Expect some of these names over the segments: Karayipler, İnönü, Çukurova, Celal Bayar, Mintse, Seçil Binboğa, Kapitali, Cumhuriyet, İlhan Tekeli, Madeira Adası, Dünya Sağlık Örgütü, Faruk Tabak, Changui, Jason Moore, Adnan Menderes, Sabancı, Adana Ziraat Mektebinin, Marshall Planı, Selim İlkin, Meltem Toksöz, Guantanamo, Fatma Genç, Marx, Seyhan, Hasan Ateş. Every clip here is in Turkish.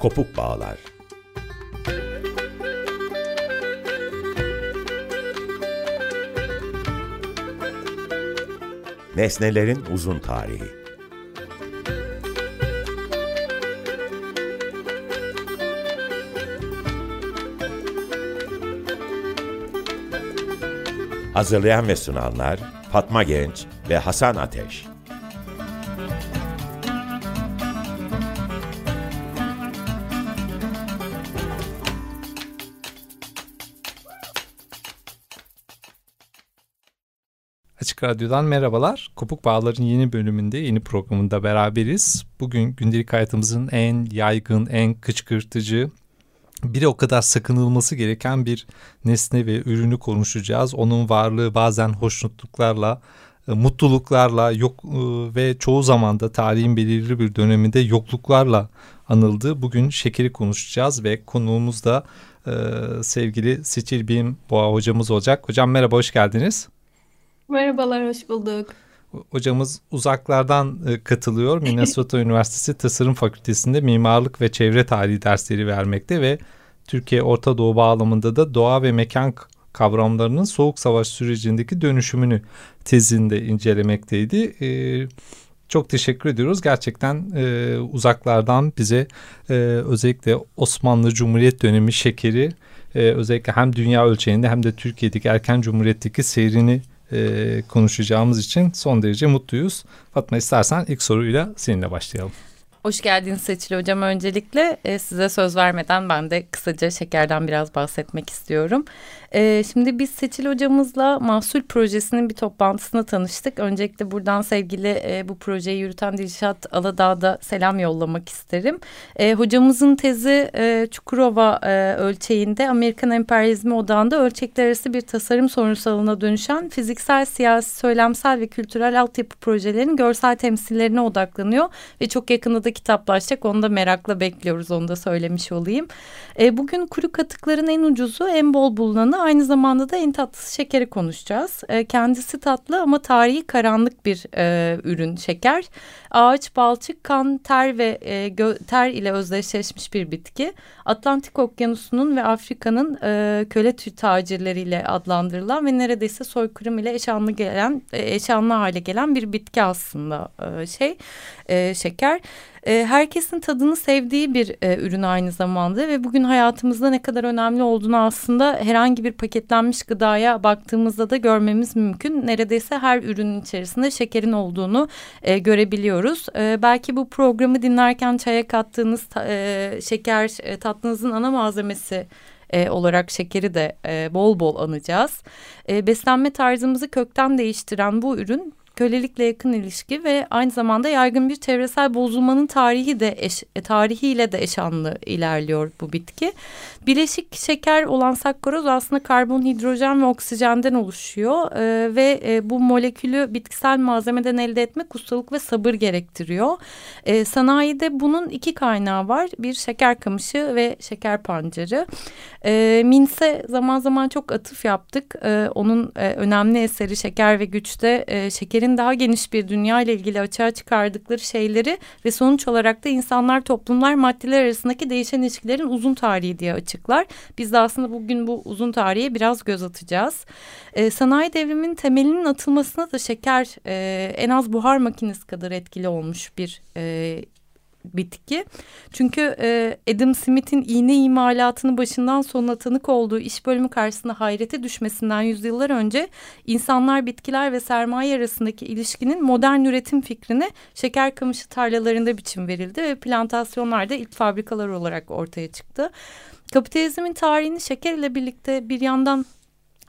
kopuk bağlar. Nesnelerin uzun tarihi. Hazırlayan ve sunanlar Fatma Genç ve Hasan Ateş. Açık Radyo'dan merhabalar. Kopuk Bağlar'ın yeni bölümünde, yeni programında beraberiz. Bugün gündelik hayatımızın en yaygın, en kışkırtıcı, bir o kadar sakınılması gereken bir nesne ve ürünü konuşacağız. Onun varlığı bazen hoşnutluklarla, mutluluklarla yok ve çoğu zaman da tarihin belirli bir döneminde yokluklarla anıldı. Bugün şekeri konuşacağız ve konuğumuz da sevgili Seçil Binboğa hocamız olacak. Hocam merhaba, hoş geldiniz. Merhabalar, hoş bulduk. Hocamız uzaklardan katılıyor. Minnesota Üniversitesi Tasarım Fakültesi'nde mimarlık ve çevre tarihi dersleri vermekte ve Türkiye Orta Doğu bağlamında da doğa ve mekan kavramlarının Soğuk Savaş sürecindeki dönüşümünü tezinde incelemekteydi. Çok teşekkür ediyoruz. Gerçekten uzaklardan bize özellikle Osmanlı Cumhuriyet dönemi şekeri özellikle hem dünya ölçeğinde hem de Türkiye'deki erken cumhuriyetteki seyrini konuşacağımız için son derece mutluyuz. Fatma, istersen ilk soruyla seninle başlayalım. Hoş geldiniz Seçil Hocam. Öncelikle size söz vermeden ben de kısaca şekerden biraz bahsetmek istiyorum. Şimdi biz Seçil Hocamızla Mahsul Projesi'nin bir toplantısına tanıştık. Öncelikle buradan sevgili bu projeyi yürüten Dilşat Aladağ'da selam yollamak isterim. Hocamızın tezi Çukurova ölçeğinde Amerikan emperyalizmi odağında ölçekler arası bir tasarım sonrası alana dönüşen fiziksel, siyasi, söylemsel ve kültürel altyapı projelerinin görsel temsillerine odaklanıyor ve çok yakında da kitaplaşacak. Onu da merakla bekliyoruz. Onu da söylemiş olayım. Bugün kuru katıkların en ucuzu, en bol bulunanı, aynı zamanda da en tatlısı şekeri konuşacağız. Kendisi tatlı ama tarihi karanlık bir ürün şeker. Ağaç, balçık, kan, ter ve ter ile özdeşleşmiş bir bitki. Atlantik Okyanusu'nun ve Afrika'nın köle tacirleriyle adlandırılan ve neredeyse soykırım ile eşanlı hale gelen bir bitki aslında şeker. Herkesin tadını sevdiği bir ürün aynı zamanda ve bugün hayatımızda ne kadar önemli olduğunu aslında herhangi bir paketlenmiş gıdaya baktığımızda da görmemiz mümkün. Neredeyse her ürünün içerisinde şekerin olduğunu görebiliyoruz. Belki bu programı dinlerken çaya kattığınız şeker tatlınızın ana malzemesi olarak şekeri de bol bol anacağız. Beslenme tarzımızı kökten değiştiren bu ürün, kölelikle yakın ilişki ve aynı zamanda yaygın bir çevresel bozulmanın tarihiyle de eşanlı ilerliyor bu bitki. Bileşik şeker olan sakkoroz aslında karbon, hidrojen ve oksijenden oluşuyor ve bu molekülü bitkisel malzemeden elde etmek ustalık ve sabır gerektiriyor. Sanayide bunun iki kaynağı var. Bir, şeker kamışı ve şeker pancarı. Minse zaman zaman çok atıf yaptık. Onun önemli eseri Şeker ve Güç'te şekerin daha geniş bir dünya ile ilgili açığa çıkardıkları şeyleri ve sonuç olarak da insanlar, toplumlar, maddeler arasındaki değişen ilişkilerin uzun tarihi diye açıklar. Biz de aslında bugün bu uzun tarihe biraz göz atacağız. Sanayi devriminin temelinin atılmasına da şeker en az buhar makinesi kadar etkili olmuş bir bitki. Çünkü Adam Smith'in iğne imalatını başından sonuna tanık olduğu iş bölümü karşısında hayrete düşmesinden yüzyıllar önce insanlar bitkiler ve sermaye arasındaki ilişkinin modern üretim fikrine şeker kamışı tarlalarında biçim verildi ve plantasyonlarda ilk fabrikalar olarak ortaya çıktı. Kapitalizmin tarihini şekerle birlikte bir yandan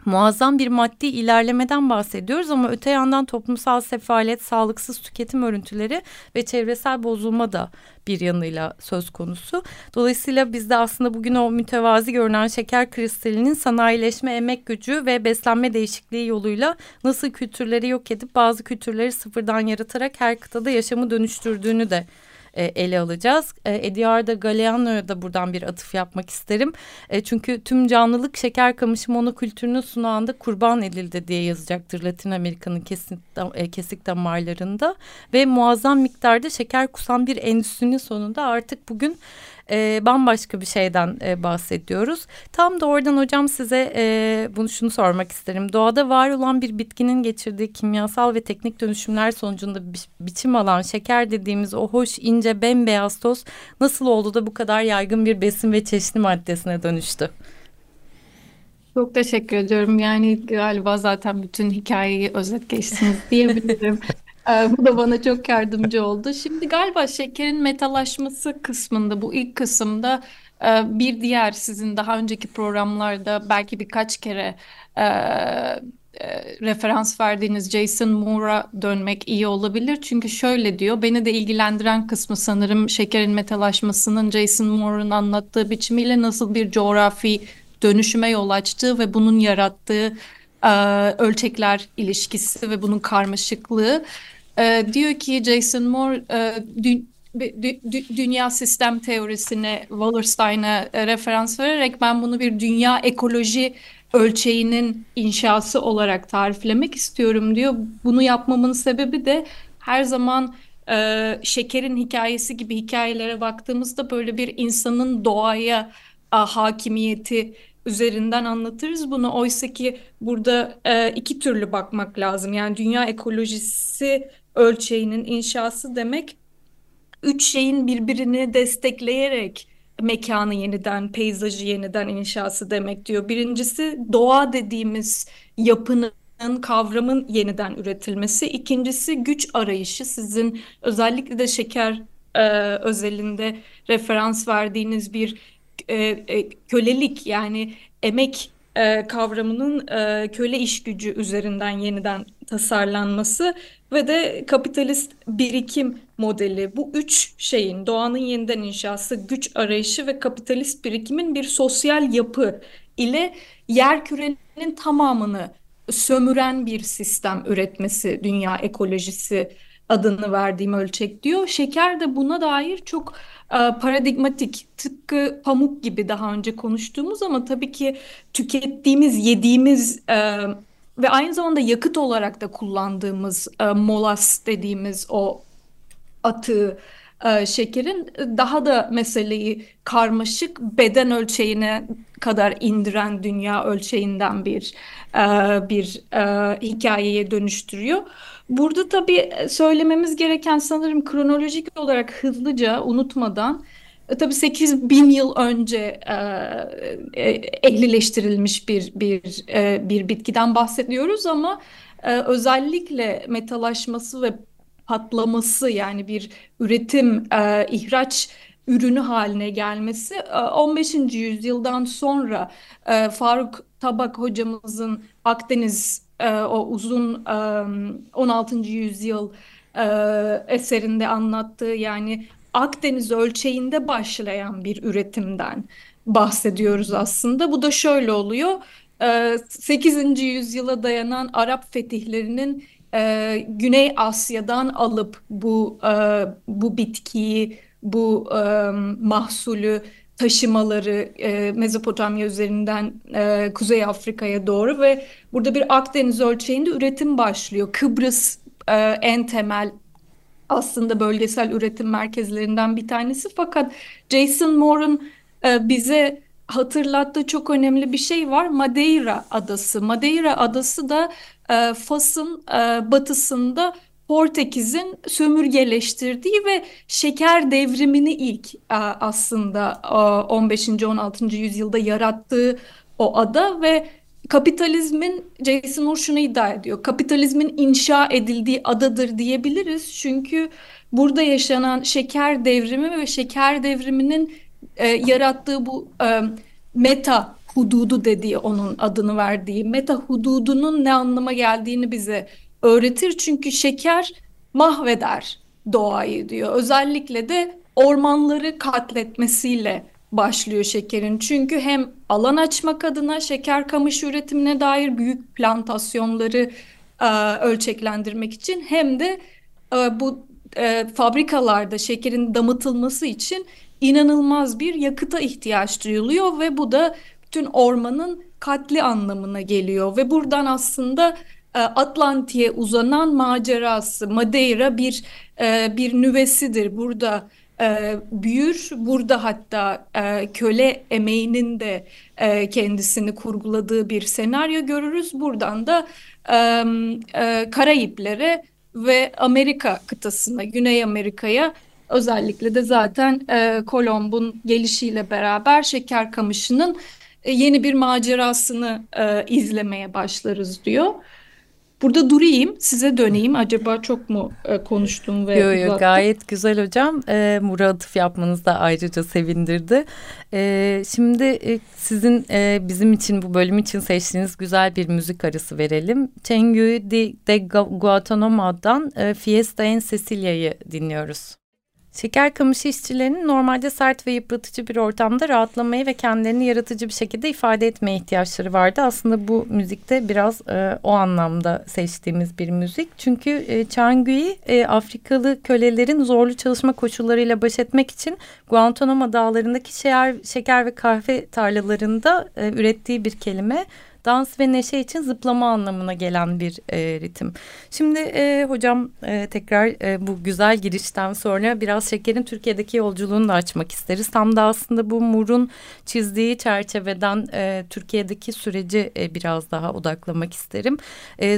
muazzam bir maddi ilerlemeden bahsediyoruz ama öte yandan toplumsal sefalet, sağlıksız tüketim örüntüleri ve çevresel bozulma da bir yanıyla söz konusu. Dolayısıyla biz de aslında bugün o mütevazi görünen şeker kristalinin sanayileşme, emek gücü ve beslenme değişikliği yoluyla nasıl kültürleri yok edip bazı kültürleri sıfırdan yaratarak her kıtada yaşamı dönüştürdüğünü de ele alacağız. Ediarda Galeano'ya da buradan bir atıf yapmak isterim. Çünkü tüm canlılık şeker kamışı monokültürünün sunağında kurban edildi diye yazacaktır Latin Amerika'nın kesik damarlarında ve muazzam miktarda şeker kusan bir endüstrinin sonunda artık bugün bambaşka bir şeyden bahsediyoruz. Tam da oradan hocam size şunu sormak isterim. Doğada var olan bir bitkinin geçirdiği kimyasal ve teknik dönüşümler sonucunda biçim alan şeker dediğimiz o hoş, ince, bembeyaz toz nasıl oldu da bu kadar yaygın bir besin ve çeşitli maddesine dönüştü? Çok teşekkür ediyorum. Yani galiba zaten bütün hikayeyi özet geçtiniz diyebilirim. Bu da bana çok yardımcı oldu. Şimdi galiba şekerin metalaşması kısmında, bu ilk kısımda bir diğer sizin daha önceki programlarda belki birkaç kere referans verdiğiniz Jason Moore'a dönmek iyi olabilir. Çünkü şöyle diyor, beni de ilgilendiren kısmı sanırım şekerin metalaşmasının Jason Moore'un anlattığı biçimiyle nasıl bir coğrafi dönüşüme yol açtığı ve bunun yarattığı ölçekler ilişkisi ve bunun karmaşıklığı. Diyor ki Jason Moore, dünya sistem teorisine, Wallerstein'a referans vererek ben bunu bir dünya ekoloji ölçeğinin inşası olarak tariflemek istiyorum diyor. Bunu yapmamın sebebi de her zaman şekerin hikayesi gibi hikayelere baktığımızda böyle bir insanın doğaya hakimiyeti üzerinden anlatırız bunu. Oysa ki burada iki türlü bakmak lazım. Yani dünya ekolojisi ölçeğinin inşası demek, üç şeyin birbirini destekleyerek mekanı yeniden, peyzajı yeniden inşası demek diyor. Birincisi doğa dediğimiz yapının, kavramın yeniden üretilmesi. İkincisi güç arayışı. Sizin özellikle de şeker özelinde referans verdiğiniz bir kölelik, yani emek kavramının köle iş gücü üzerinden yeniden tasarlanması ve de kapitalist birikim modeli. Bu üç şeyin, doğanın yeniden inşası, güç arayışı ve kapitalist birikimin bir sosyal yapı ile yerkürenin tamamını sömüren bir sistem üretmesi, dünya ekolojisi adını verdiğim ölçek diyor. Şeker de buna dair çok paradigmatik, tıpkı pamuk gibi daha önce konuştuğumuz ama tabii ki tükettiğimiz, yediğimiz ve aynı zamanda yakıt olarak da kullandığımız molas dediğimiz o atığı, şekerin daha da meseleyi karmaşık, beden ölçeğine kadar indiren dünya ölçeğinden bir hikayeye dönüştürüyor. Burada tabii söylememiz gereken sanırım kronolojik olarak hızlıca unutmadan, tabii 8 bin yıl önce ehlileştirilmiş bir bitkiden bahsediyoruz ama özellikle metalaşması ve patlaması, yani bir üretim, ihraç ürünü haline gelmesi 15. yüzyıldan sonra Faruk Tabak hocamızın Akdeniz o uzun 16. yüzyıl eserinde anlattığı, yani Akdeniz ölçeğinde başlayan bir üretimden bahsediyoruz aslında. Bu da şöyle oluyor: 8. yüzyıla dayanan Arap fetihlerinin Güney Asya'dan alıp bu bitkiyi, bu mahsulü taşımaları Mezopotamya üzerinden Kuzey Afrika'ya doğru ve burada bir Akdeniz ölçeğinde üretim başlıyor. Kıbrıs en temel aslında bölgesel üretim merkezlerinden bir tanesi, fakat Jason Moore'un bize hatırlattığı çok önemli bir şey var: Madeira Adası. Madeira Adası da Fas'ın batısında Portekiz'in sömürgeleştirdiği ve şeker devrimini ilk aslında 15. 16. yüzyılda yarattığı o ada ve kapitalizmin, Jason Moore şunu iddia ediyor, kapitalizmin inşa edildiği adadır diyebiliriz. Çünkü burada yaşanan şeker devrimi ve şeker devriminin yarattığı bu meta hududu dediği, onun adını verdiği meta hududunun ne anlama geldiğini bize öğretir. Çünkü şeker mahveder doğayı diyor. Özellikle de ormanları katletmesiyle başlıyor şekerin. Çünkü hem alan açmak adına şeker kamışı üretimine dair büyük plantasyonları ölçeklendirmek için, hem de bu fabrikalarda şekerin damıtılması için inanılmaz bir yakıta ihtiyaç duyuluyor ve bu da bütün ormanın katli anlamına geliyor. Ve buradan aslında Atlantik'e uzanan macerası, Madeira bir nüvesidir. Burada büyür. Burada hatta köle emeğinin de kendisini kurguladığı bir senaryo görürüz. Buradan da Karayiplere ve Amerika kıtasına, Güney Amerika'ya, özellikle de zaten Kolomb'un gelişiyle beraber şeker kamışının yeni bir macerasını izlemeye başlarız diyor. Burada durayım, size döneyim. Acaba çok mu konuştum? Yok, gayet güzel hocam. Mur'a atıf yapmanız da ayrıca sevindirdi. Şimdi sizin bizim için, bu bölüm için seçtiğiniz güzel bir müzik arası verelim. Changui de Guantanamo'dan Fiesta en Cecilia'yı dinliyoruz. Şeker kamışı işçilerinin normalde sert ve yıpratıcı bir ortamda rahatlamaya ve kendilerini yaratıcı bir şekilde ifade etmeye ihtiyaçları vardı. Aslında bu müzikte biraz o anlamda seçtiğimiz bir müzik. Çünkü Changui Afrikalı kölelerin zorlu çalışma koşullarıyla baş etmek için Guantanamo dağlarındaki şeker ve kahve tarlalarında ürettiği bir kelime. Dans ve neşe için zıplama anlamına gelen bir ritim. Şimdi hocam tekrar bu güzel girişten sonra biraz şekerin Türkiye'deki yolculuğunu da açmak isteriz. Tam da aslında bu Moore'un çizdiği çerçeveden Türkiye'deki süreci biraz daha odaklamak isterim.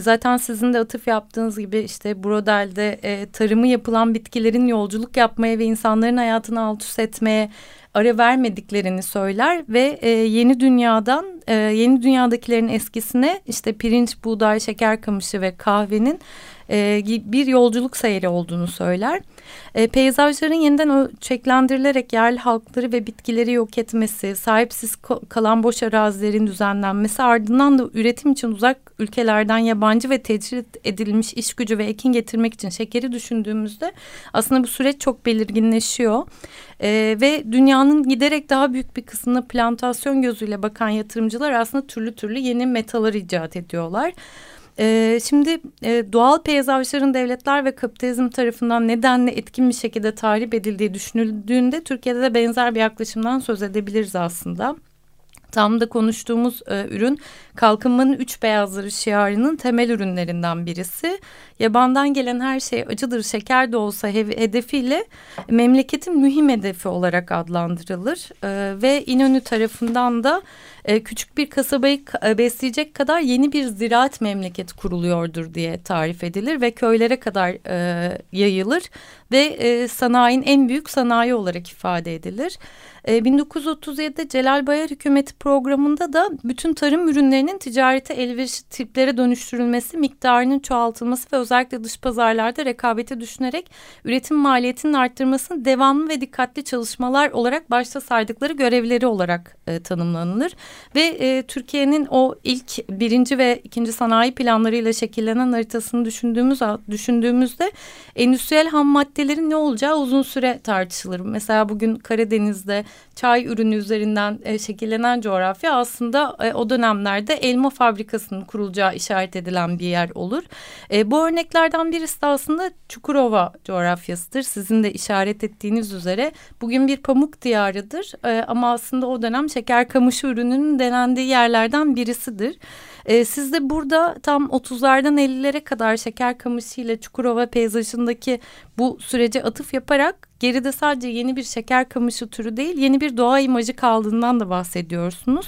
Zaten sizin de atıf yaptığınız gibi işte Brodel'de tarımı yapılan bitkilerin yolculuk yapmaya ve insanların hayatını alt üst etmeye ara vermediklerini söyler ve yeni dünyadakilerin eskisine işte pirinç, buğday, şeker kamışı ve kahvenin bir yolculuk seyri olduğunu söyler. Peyzajların yeniden ölçeklendirilerek yerli halkları ve bitkileri yok etmesi, sahipsiz kalan boş arazilerin düzenlenmesi, ardından da üretim için uzak ülkelerden yabancı ve tecrit edilmiş iş gücü ve ekin getirmek için şekeri düşündüğümüzde aslında bu süreç çok belirginleşiyor. Ve dünyanın giderek daha büyük bir kısmına plantasyon gözüyle bakan yatırımcılar aslında türlü türlü yeni metalar icat ediyorlar. Şimdi doğal peyzajların devletler ve kapitalizm tarafından nedenle etkin bir şekilde tahrip edildiği düşünüldüğünde Türkiye'de de benzer bir yaklaşımdan söz edebiliriz aslında. Tam da konuştuğumuz ürün kalkınmanın üç beyazları şiarının temel ürünlerinden birisi. Yabandan gelen her şey acıdır, şeker de olsa hedefiyle memleketin mühim hedefi olarak adlandırılır. Ve İnönü tarafından da küçük bir kasabayı besleyecek kadar yeni bir ziraat memleket kuruluyordur diye tarif edilir ve köylere kadar yayılır ve sanayinin en büyük sanayi olarak ifade edilir. 1937'de Celal Bayar hükümeti programında da bütün tarım ürünlerinin ticarete elverişli tiplere dönüştürülmesi, miktarının çoğaltılması ve özellikle dış pazarlarda rekabeti düşünerek üretim maliyetinin arttırmasının devamlı ve dikkatli çalışmalar olarak başta saydıkları görevleri olarak tanımlanılır. Ve Türkiye'nin o ilk birinci ve ikinci sanayi planlarıyla şekillenen haritasını düşündüğümüzde endüstriyel ham maddelerin ne olacağı uzun süre tartışılır. Mesela bugün Karadeniz'de çay ürünü üzerinden şekillenen coğrafya aslında o dönemlerde elma fabrikasının kurulacağı işaret edilen bir yer olur. Bu örneklerden birisi de aslında Çukurova coğrafyasıdır. Sizin de işaret ettiğiniz üzere bugün bir pamuk diyarıdır ama aslında o dönem şeker kamışı ürününün denendiği yerlerden birisidir. Siz de burada tam 30'lardan 50'lere kadar şeker kamışı ile Çukurova peyzajındaki bu sürece atıf yaparak geride sadece yeni bir şeker kamışı türü değil, yeni bir doğa imajı kaldığından da bahsediyorsunuz.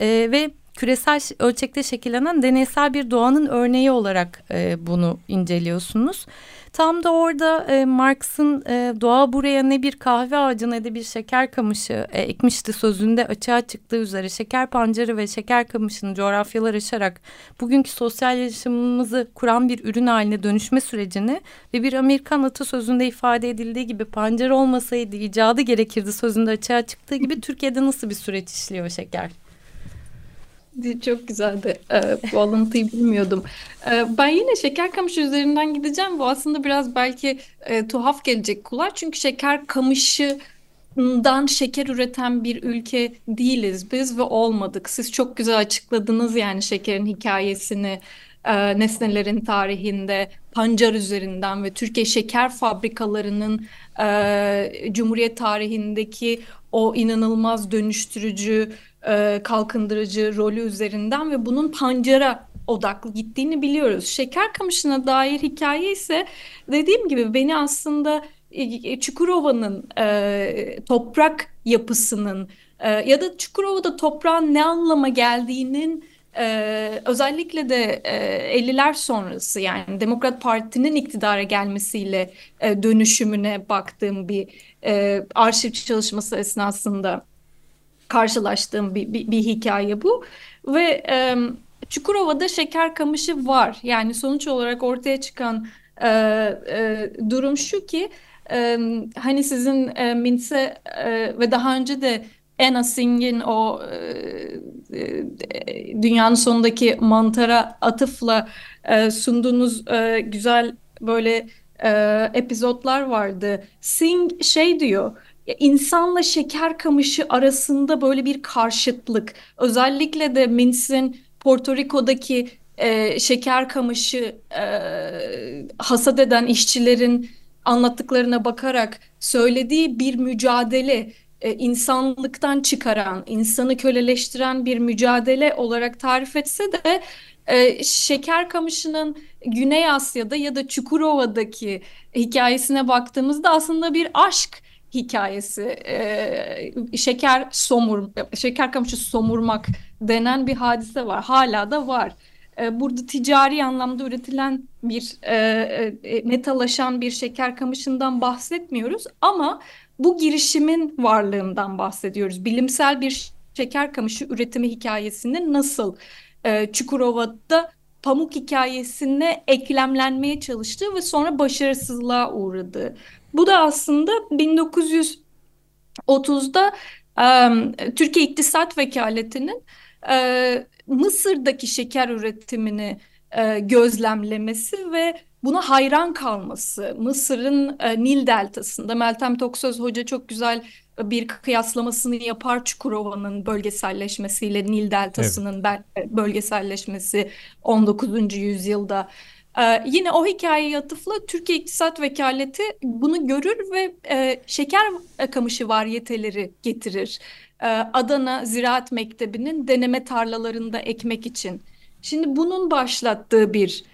Ve küresel ölçekte şekillenen deneysel bir doğanın örneği olarak bunu inceliyorsunuz. Tam da orada Marx'ın doğa buraya ne bir kahve ağacı ne de bir şeker kamışı ekmişti sözünde açığa çıktığı üzere şeker pancarı ve şeker kamışını coğrafyalar aşarak bugünkü sosyal yaşamımızı kuran bir ürün haline dönüşme sürecini ve bir Amerikan atasözünde ifade edildiği gibi pancar olmasaydı icadı gerekirdi sözünde açığa çıktığı gibi Türkiye'de nasıl bir süreç işliyor şeker? Çok güzeldi. Bu alıntıyı bilmiyordum. Ben yine şeker kamışı üzerinden gideceğim. Bu aslında biraz belki tuhaf gelecek kulağa. Çünkü şeker kamışından şeker üreten bir ülke değiliz biz ve olmadık. Siz çok güzel açıkladınız yani şekerin hikayesini, nesnelerin tarihinde, pancar üzerinden ve Türkiye şeker fabrikalarının Cumhuriyet tarihindeki o inanılmaz dönüştürücü, kalkındırıcı rolü üzerinden ve bunun pancara odaklı gittiğini biliyoruz. Şeker kamışına dair hikaye ise dediğim gibi beni aslında Çukurova'nın toprak yapısının ya da Çukurova'da toprağın ne anlama geldiğinin özellikle de 50'ler sonrası, yani Demokrat Parti'nin iktidara gelmesiyle dönüşümüne baktığım bir arşiv çalışması esnasında karşılaştığım bir hikaye bu. Ve Çukurova'da şeker kamışı var. Yani sonuç olarak ortaya çıkan durum şu ki hani sizin Mintse ve daha önce de Anna Singh'in o dünyanın sonundaki mantara atıfla sunduğunuz güzel böyle epizotlar vardı. Singh şey diyor, insanla şeker kamışı arasında böyle bir karşıtlık. Özellikle de Mintse'in Porto Rico'daki şeker kamışı hasat eden işçilerin anlattıklarına bakarak söylediği bir mücadele, insanlıktan çıkaran, insanı köleleştiren bir mücadele olarak tarif etse de şeker kamışının Güney Asya'da ya da Çukurova'daki hikayesine baktığımızda aslında bir aşk hikayesi, şeker kamışı somurmak denen bir hadise var, hala da var. Burada ticari anlamda üretilen bir metalaşan bir şeker kamışından bahsetmiyoruz ama bu girişimin varlığından bahsediyoruz. Bilimsel bir şeker kamışı üretimi hikayesinin nasıl Çukurova'da pamuk hikayesine eklemlenmeye çalıştığı ve sonra başarısızlığa uğradığı. Bu da aslında 1930'da Türkiye İktisat Vekaleti'nin Mısır'daki şeker üretimini gözlemlemesi ve buna hayran kalması. Mısır'ın Nil Deltası'nda Meltem Toksöz Hoca çok güzel bir kıyaslamasını yapar Çukurova'nın bölgeselleşmesiyle Nil Deltası'nın bölgeselleşmesi 19. yüzyılda. Yine o hikayeye atıfla Türkiye İktisat Vekaleti bunu görür ve şeker kamışı varyeteleri getirir. Adana Ziraat Mektebinin deneme tarlalarında ekmek için. Şimdi bunun başlattığı bir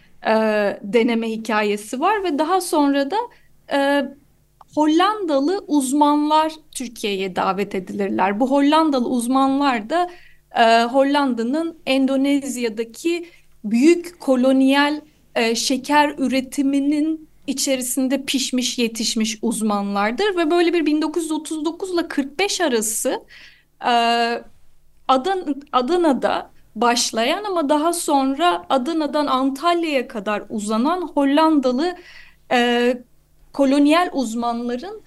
deneme hikayesi var ve daha sonra da Hollandalı uzmanlar Türkiye'ye davet edilirler. Bu Hollandalı uzmanlar da Hollanda'nın Endonezya'daki büyük kolonyal şeker üretiminin içerisinde pişmiş, yetişmiş uzmanlardır ve böyle bir 1939 ile 45 arası Adana'da başlayan ama daha sonra Adana'dan Antalya'ya kadar uzanan Hollandalı kolonyal uzmanların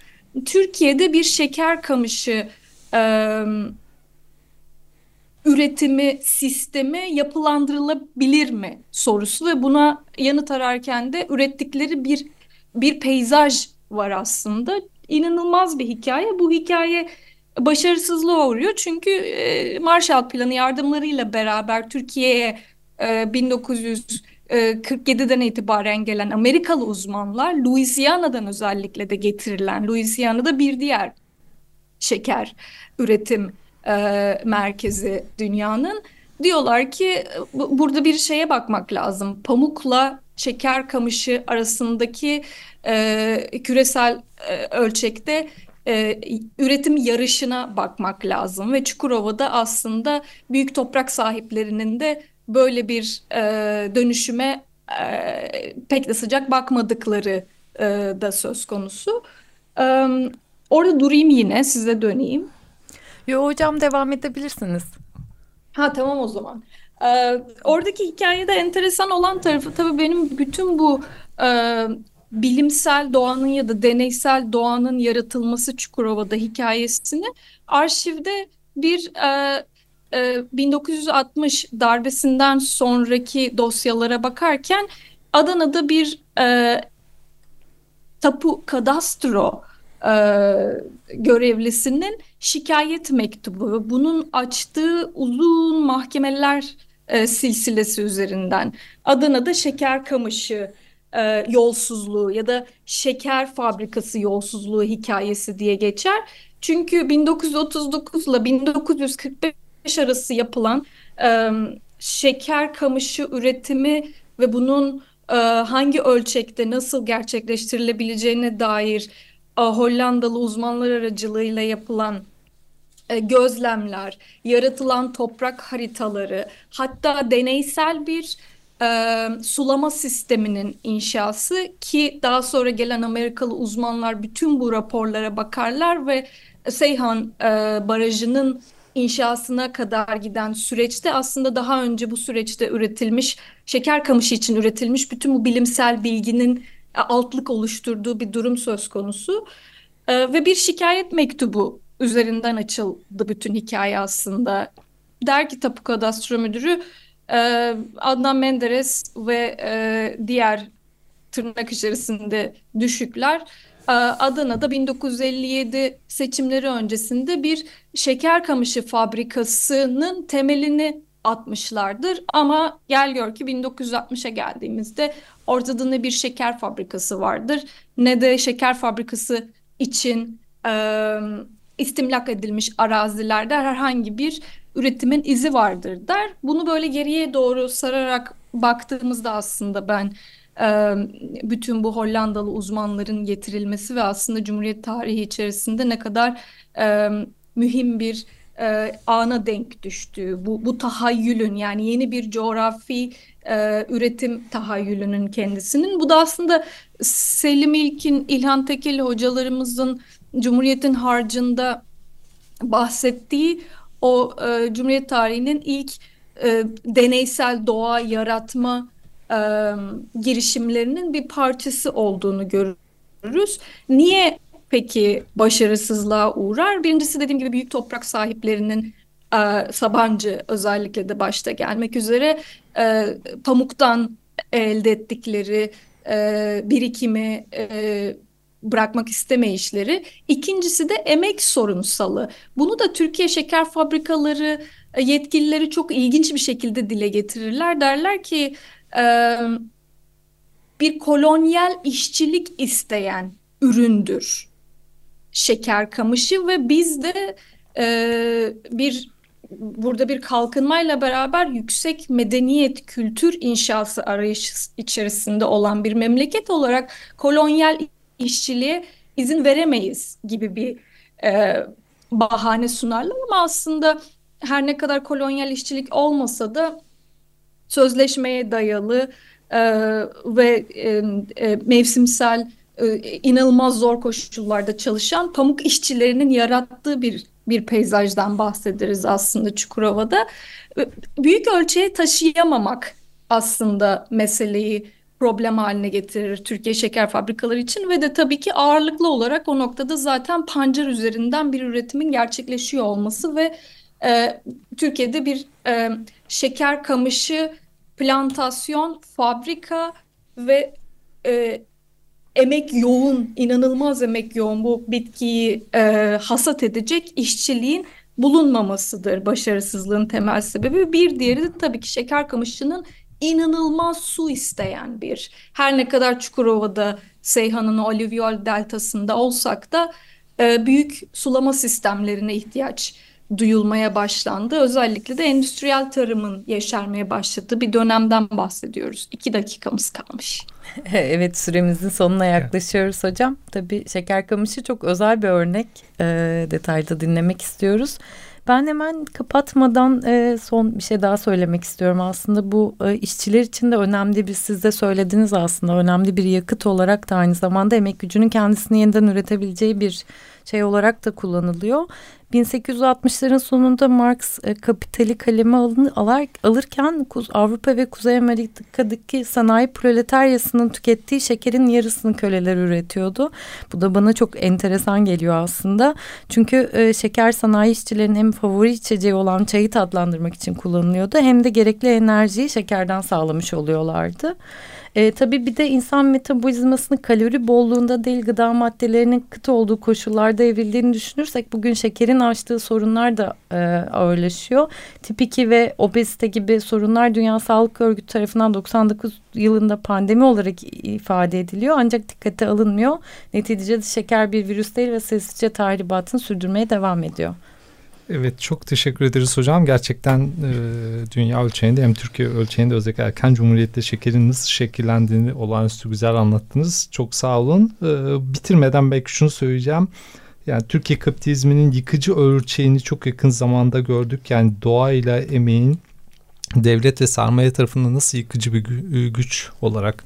Türkiye'de bir şeker kamışı üretimi sistemi yapılandırılabilir mi sorusu ve buna yanıt ararken de ürettikleri bir peyzaj var aslında. İnanılmaz bir hikaye. Bu hikaye başarısızlığa uğruyor çünkü Marshall Planı yardımlarıyla beraber Türkiye'ye 1947'den itibaren gelen Amerikalı uzmanlar, Louisiana'dan özellikle de getirilen, Louisiana'da bir diğer şeker üretim merkezi dünyanın, diyorlar ki burada bir şeye bakmak lazım. Pamukla şeker kamışı arasındaki küresel ölçekte üretim yarışına bakmak lazım ve Çukurova'da aslında büyük toprak sahiplerinin de böyle bir dönüşüme pek de sıcak bakmadıkları da söz konusu. Orada durayım, yine size döneyim. Yo hocam, devam edebilirsiniz. Ha tamam o zaman. Oradaki hikayede enteresan olan tarafı tabii benim bütün bu bilimsel doğanın ya da deneysel doğanın yaratılması Çukurova'da hikayesini arşivde bir 1960 darbesinden sonraki dosyalara bakarken Adana'da bir tapu kadastro görevlisinin şikayet mektubu ve bunun açtığı uzun mahkemeler silsilesi üzerinden Adana'da şeker kamışı yolsuzluğu ya da şeker fabrikası yolsuzluğu hikayesi diye geçer. Çünkü 1939 ile 1945 arası yapılan şeker kamışı üretimi ve bunun hangi ölçekte nasıl gerçekleştirilebileceğine dair Hollandalı uzmanlar aracılığıyla yapılan gözlemler, yaratılan toprak haritaları, hatta deneysel bir sulama sisteminin inşası ki daha sonra gelen Amerikalı uzmanlar bütün bu raporlara bakarlar ve Seyhan Barajı'nın inşasına kadar giden süreçte aslında daha önce bu süreçte üretilmiş, şeker kamışı için üretilmiş bütün bu bilimsel bilginin altlık oluşturduğu bir durum söz konusu. Ve bir şikayet mektubu üzerinden açıldı bütün hikaye aslında. Der ki Tapu Kadastro Müdürü, Adnan Menderes ve diğer tırnak içerisinde düşükler Adana'da 1957 seçimleri öncesinde bir şeker kamışı fabrikasının temelini atmışlardır. Ama gel gör ki 1960'a geldiğimizde ortada ne bir şeker fabrikası vardır ne de şeker fabrikası için istimlak edilmiş arazilerde herhangi bir üretimin izi vardır der. Bunu böyle geriye doğru sararak baktığımızda aslında ben bütün bu Hollandalı uzmanların getirilmesi ve aslında Cumhuriyet tarihi içerisinde ne kadar mühim bir ana denk düştüğü, bu tahayyülün, yani yeni bir coğrafi üretim tahayyülünün kendisinin. Bu da aslında Selim İlkin, İlhan Tekeli hocalarımızın Cumhuriyet'in harcında bahsettiği o Cumhuriyet tarihinin ilk deneysel doğa yaratma girişimlerinin bir parçası olduğunu görürüz. Niye peki başarısızlığa uğrar? Birincisi dediğim gibi büyük toprak sahiplerinin Sabancı özellikle de başta gelmek üzere pamuktan elde ettikleri birikimi bırakmak istemeyişleri. İkincisi de emek sorunsalı. Bunu da Türkiye Şeker Fabrikaları yetkilileri çok ilginç bir şekilde dile getirirler. Derler ki bir kolonyal işçilik isteyen üründür şeker kamışı ve biz de burada bir kalkınmayla beraber yüksek medeniyet, kültür inşası arayışı içerisinde olan bir memleket olarak kolonyal işçiliğe izin veremeyiz gibi bir bahane sunarlar. Ama aslında her ne kadar kolonyal işçilik olmasa da sözleşmeye dayalı ve mevsimsel inanılmaz zor koşullarda çalışan pamuk işçilerinin yarattığı bir peyzajdan bahsederiz aslında Çukurova'da. Büyük ölçüye taşıyamamak aslında meseleyi problem haline getirir Türkiye Şeker Fabrikaları için ve de tabii ki ağırlıklı olarak o noktada zaten pancar üzerinden bir üretimin gerçekleşiyor olması ve Türkiye'de bir şeker kamışı, plantasyon, fabrika ve emek yoğun, inanılmaz emek yoğun bu bitkiyi hasat edecek işçiliğin bulunmamasıdır başarısızlığın temel sebebi. Bir diğeri de tabii ki şeker kamışının inanılmaz su isteyen bir. Her ne kadar Çukurova'da Seyhan'ın Olivyol deltasında olsak da büyük sulama sistemlerine ihtiyaç duyulmaya başlandı. Özellikle de endüstriyel tarımın yeşermeye başladığı bir dönemden bahsediyoruz. 2 dakikamız kalmış. Evet, süremizin sonuna yaklaşıyoruz hocam. Tabii şeker kamışı çok özel bir örnek. Detaylı dinlemek istiyoruz. Ben hemen kapatmadan son bir şey daha söylemek istiyorum. Aslında bu işçiler için de önemli bir, siz de söylediniz aslında, önemli bir yakıt olarak da aynı zamanda emek gücünün kendisini yeniden üretebileceği bir şey olarak da kullanılıyor. 1860'ların sonunda Marx Kapitali kaleme alırken Avrupa ve Kuzey Amerika'daki sanayi proletaryasının tükettiği şekerin yarısını köleler üretiyordu. Bu da bana çok enteresan geliyor aslında. Çünkü şeker sanayi işçilerin hem favori içeceği olan çayı tatlandırmak için kullanılıyordu, hem de gerekli enerjiyi şekerden sağlamış oluyorlardı. Tabii bir de insan metabolizmasını kalori bolluğunda değil gıda maddelerinin kıt olduğu koşullarda evrildiğini düşünürsek bugün şekerin açtığı sorunlar da ağırlaşıyor. Tip 2 ve obezite gibi sorunlar Dünya Sağlık Örgütü tarafından 99 yılında pandemi olarak ifade ediliyor. Ancak dikkate alınmıyor. Neticede şeker bir virüs değil ve sessizce tahribatını sürdürmeye devam ediyor. Evet, çok teşekkür ederiz hocam. Gerçekten dünya ölçeğinde hem Türkiye ölçeğinde özellikle erken cumhuriyette şekerin nasıl şekillendiğini olağanüstü güzel anlattınız. Çok sağ olun. Bitirmeden belki şunu söyleyeceğim. Yani Türkiye kapitalizminin yıkıcı ölçeğini çok yakın zamanda gördük. Yani doğayla emeğin devlet ve sermaye tarafından nasıl yıkıcı bir güç olarak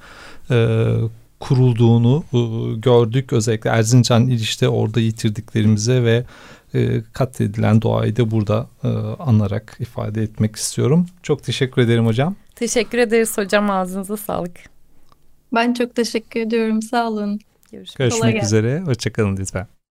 kurulduğunu gördük. Özellikle Erzincan ilişte orada yitirdiklerimize ve katledilen doğayı da burada anarak ifade etmek istiyorum. Çok teşekkür ederim hocam. Teşekkür ederiz hocam. Ağzınıza sağlık. Ben çok teşekkür ediyorum. Sağ olun. Görüşmek üzere. Hoşçakalın lütfen.